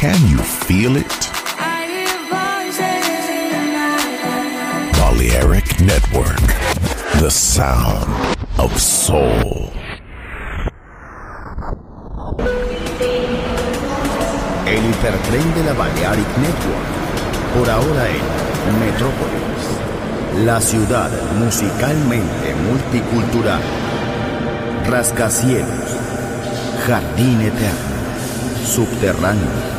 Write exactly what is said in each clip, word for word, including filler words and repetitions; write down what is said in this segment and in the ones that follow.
Can you feel it? Balearic Network, the sound of soul. El hipertren de la Balearic Network, por ahora en Metrópolis, la ciudad musicalmente multicultural, rascacielos, jardín eterno, subterráneo.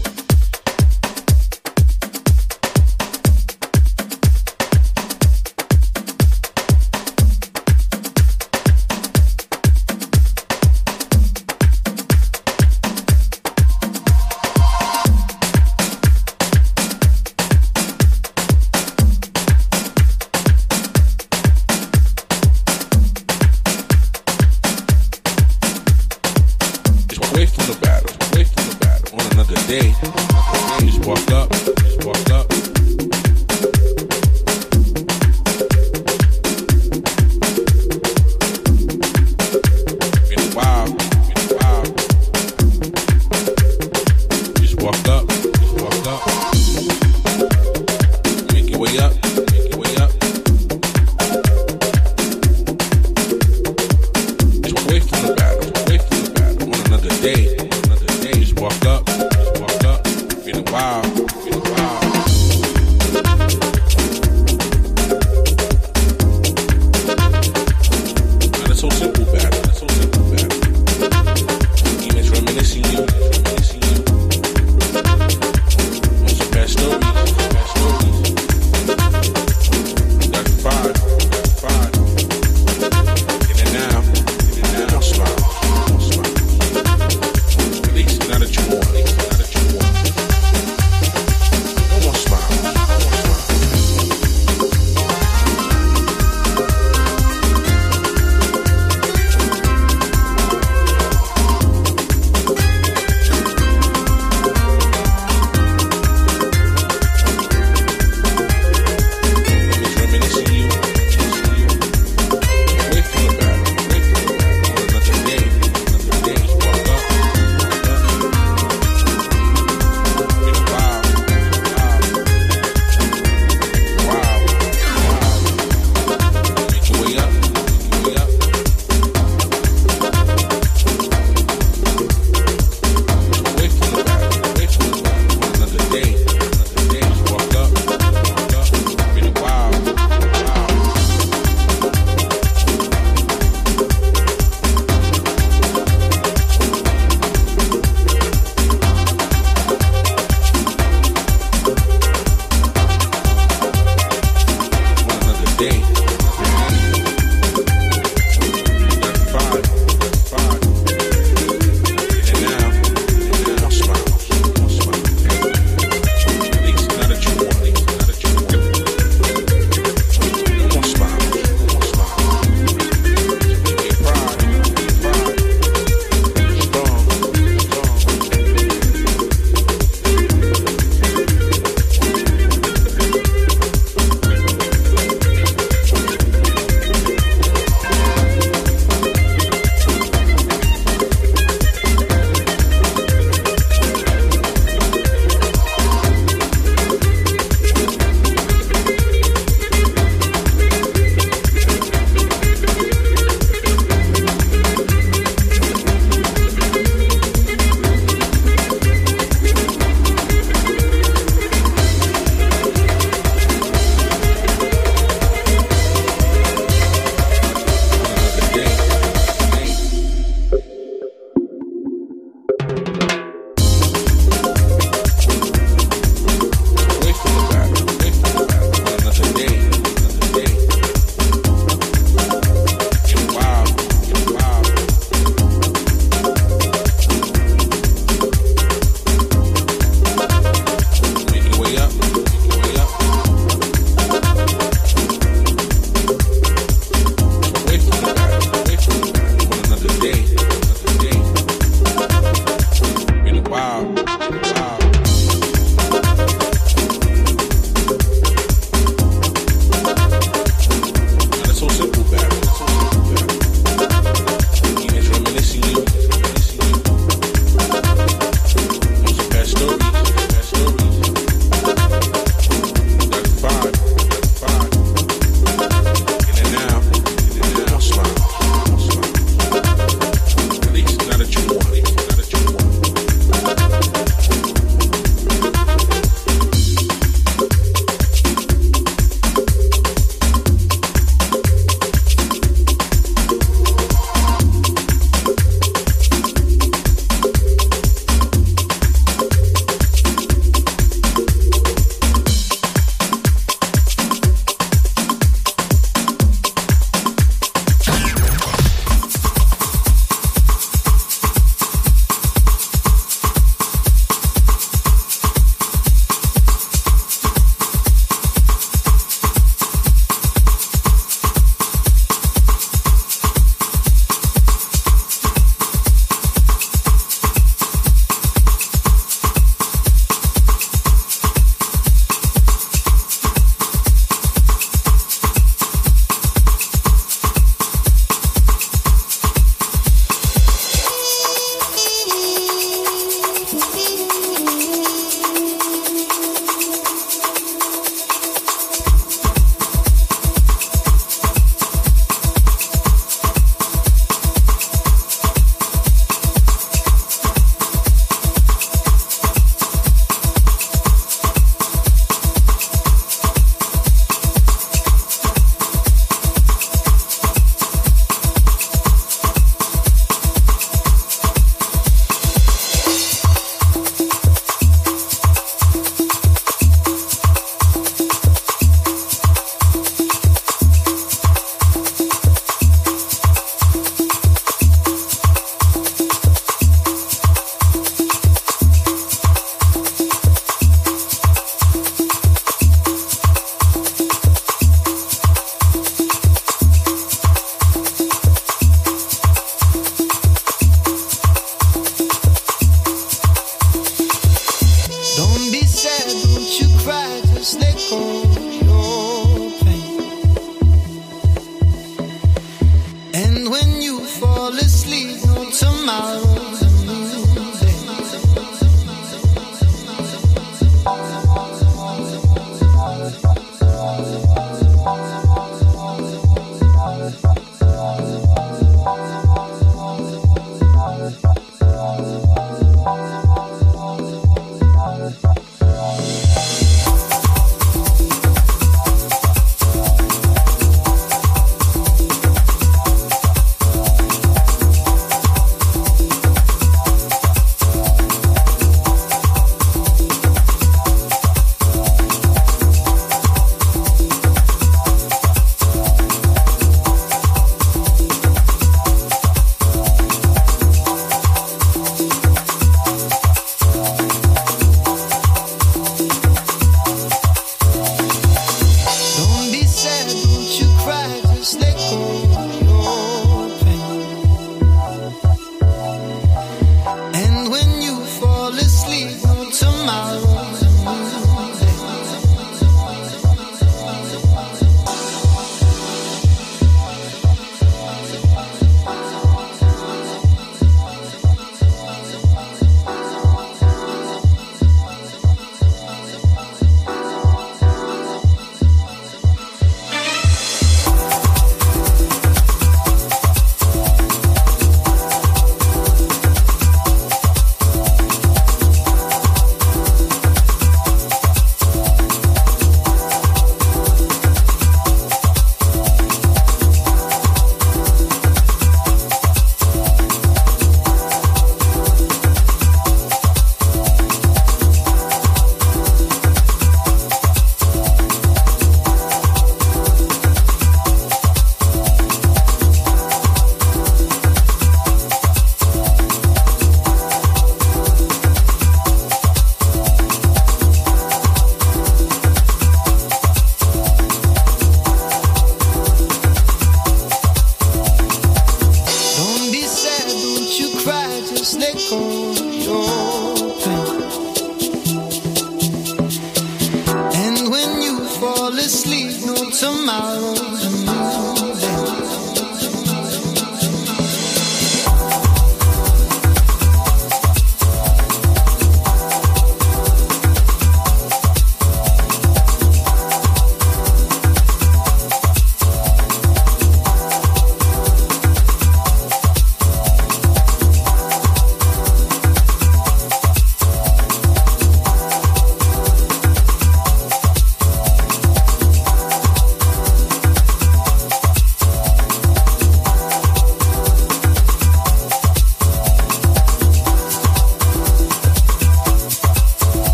Away from the battle, away from the battle, on another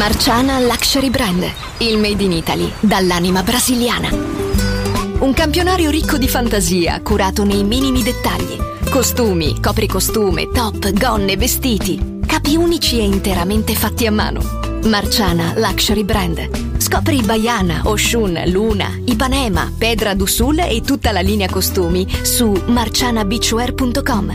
Marciana Luxury Brand, il made in Italy dall'anima brasiliana. Un campionario ricco di fantasia, curato nei minimi dettagli. Costumi, copricostume, top, gonne, vestiti, capi unici e interamente fatti a mano. Marciana Luxury Brand. Scopri Baiana, Oshun, Luna, Ipanema, Pedra do Sul e tutta la linea costumi su marciana beachwear punto com.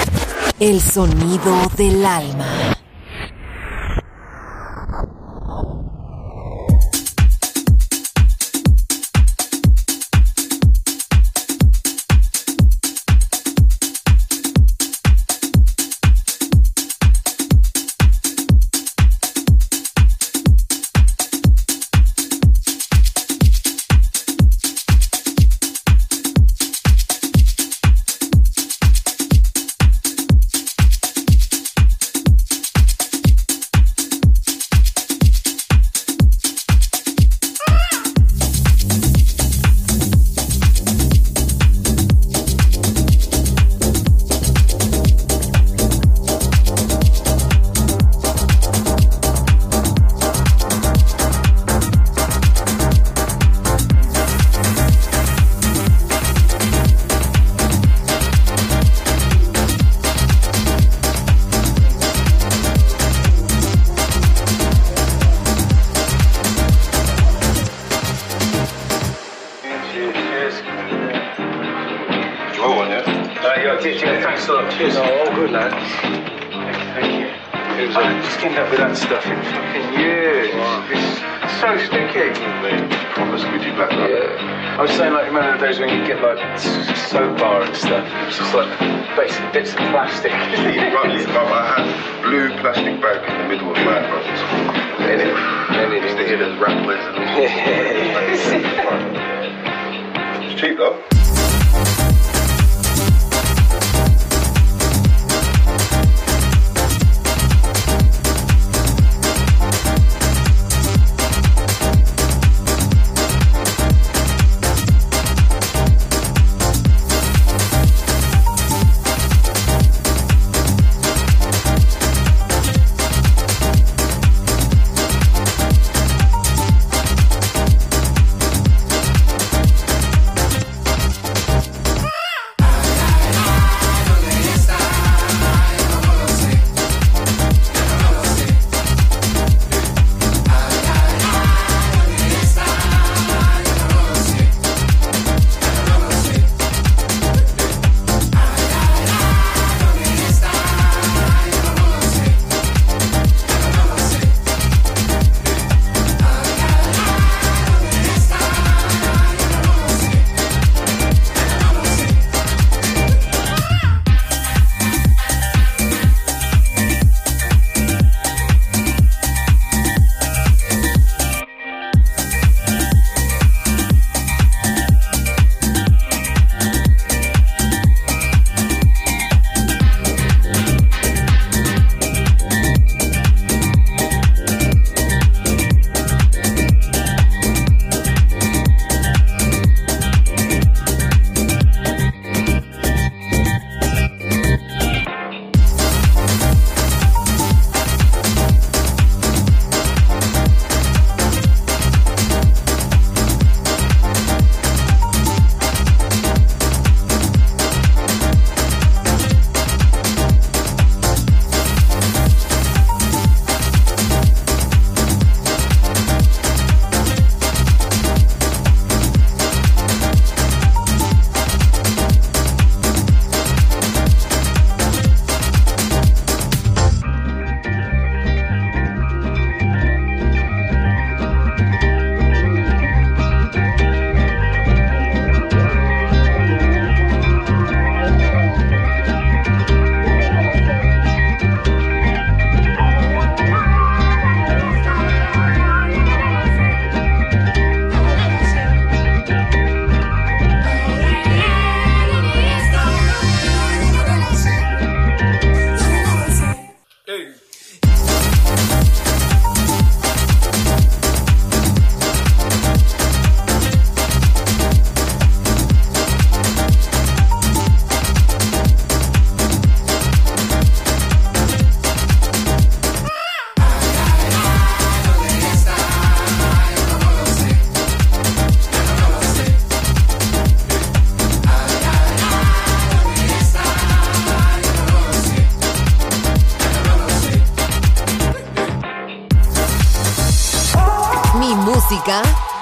El sonido del alma.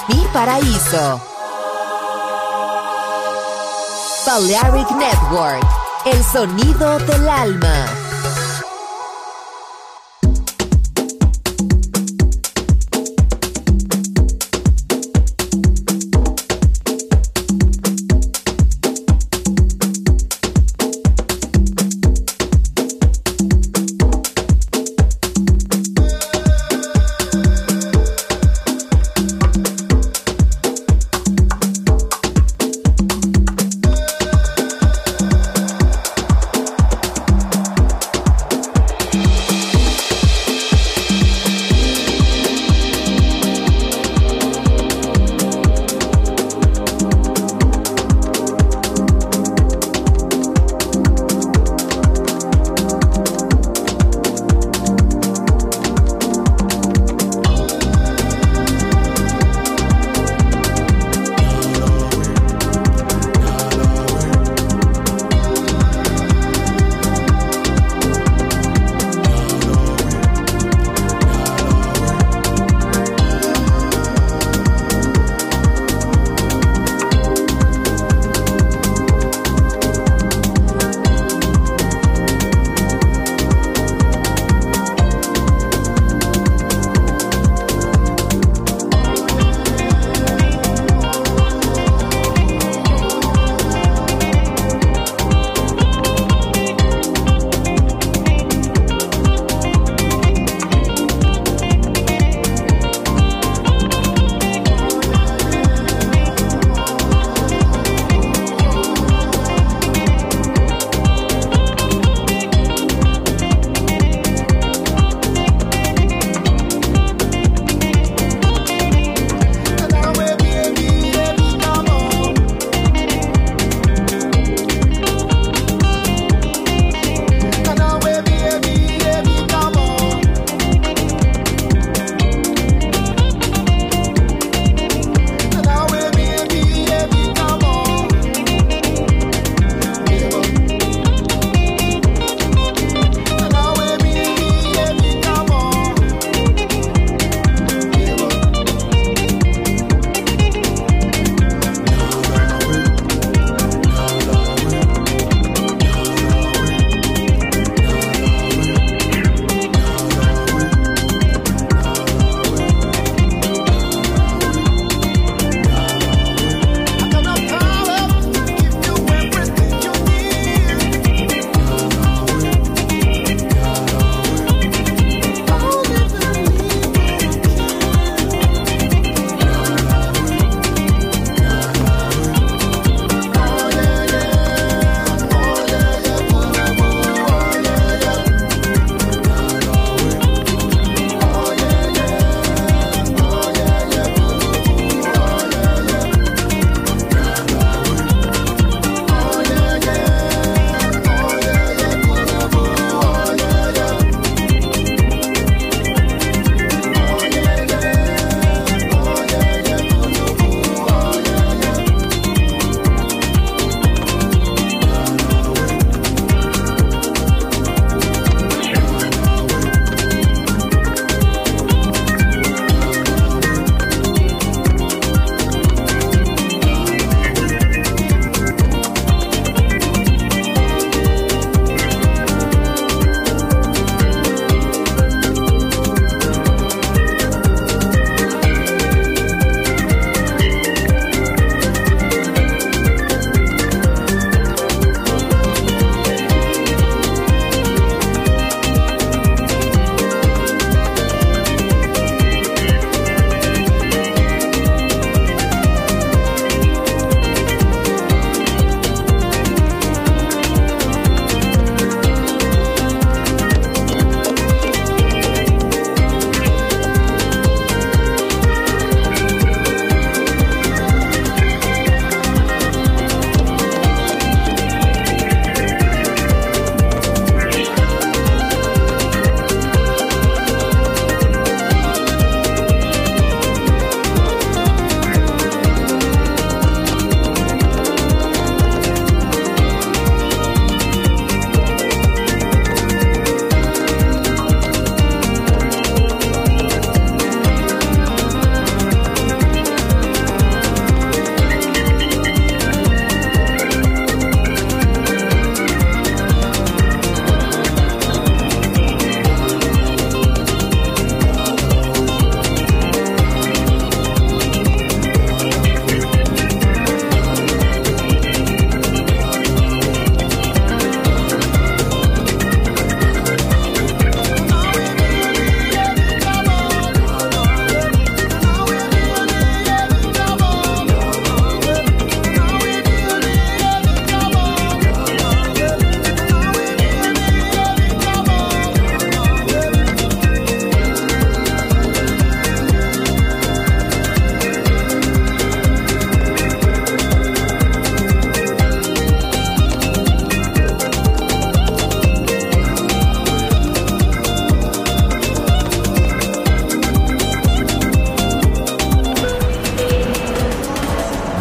Mi Paraíso. Balearic Network, el sonido del alma.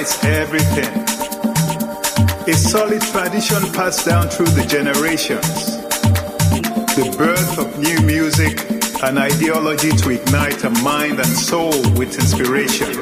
is everything. A solid tradition passed down through the generations. The birth of new music, an ideology to ignite a mind and soul with inspiration.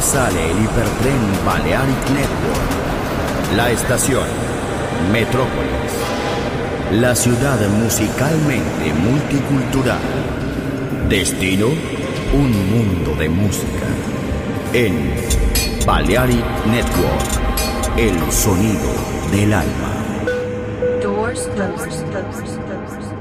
sale el hipertren Balearic Network. La estación Metrópolis, la ciudad musicalmente multicultural. Destino, un mundo de música. En Balearic Network, el sonido del alma. Doors, doors, doors, doors.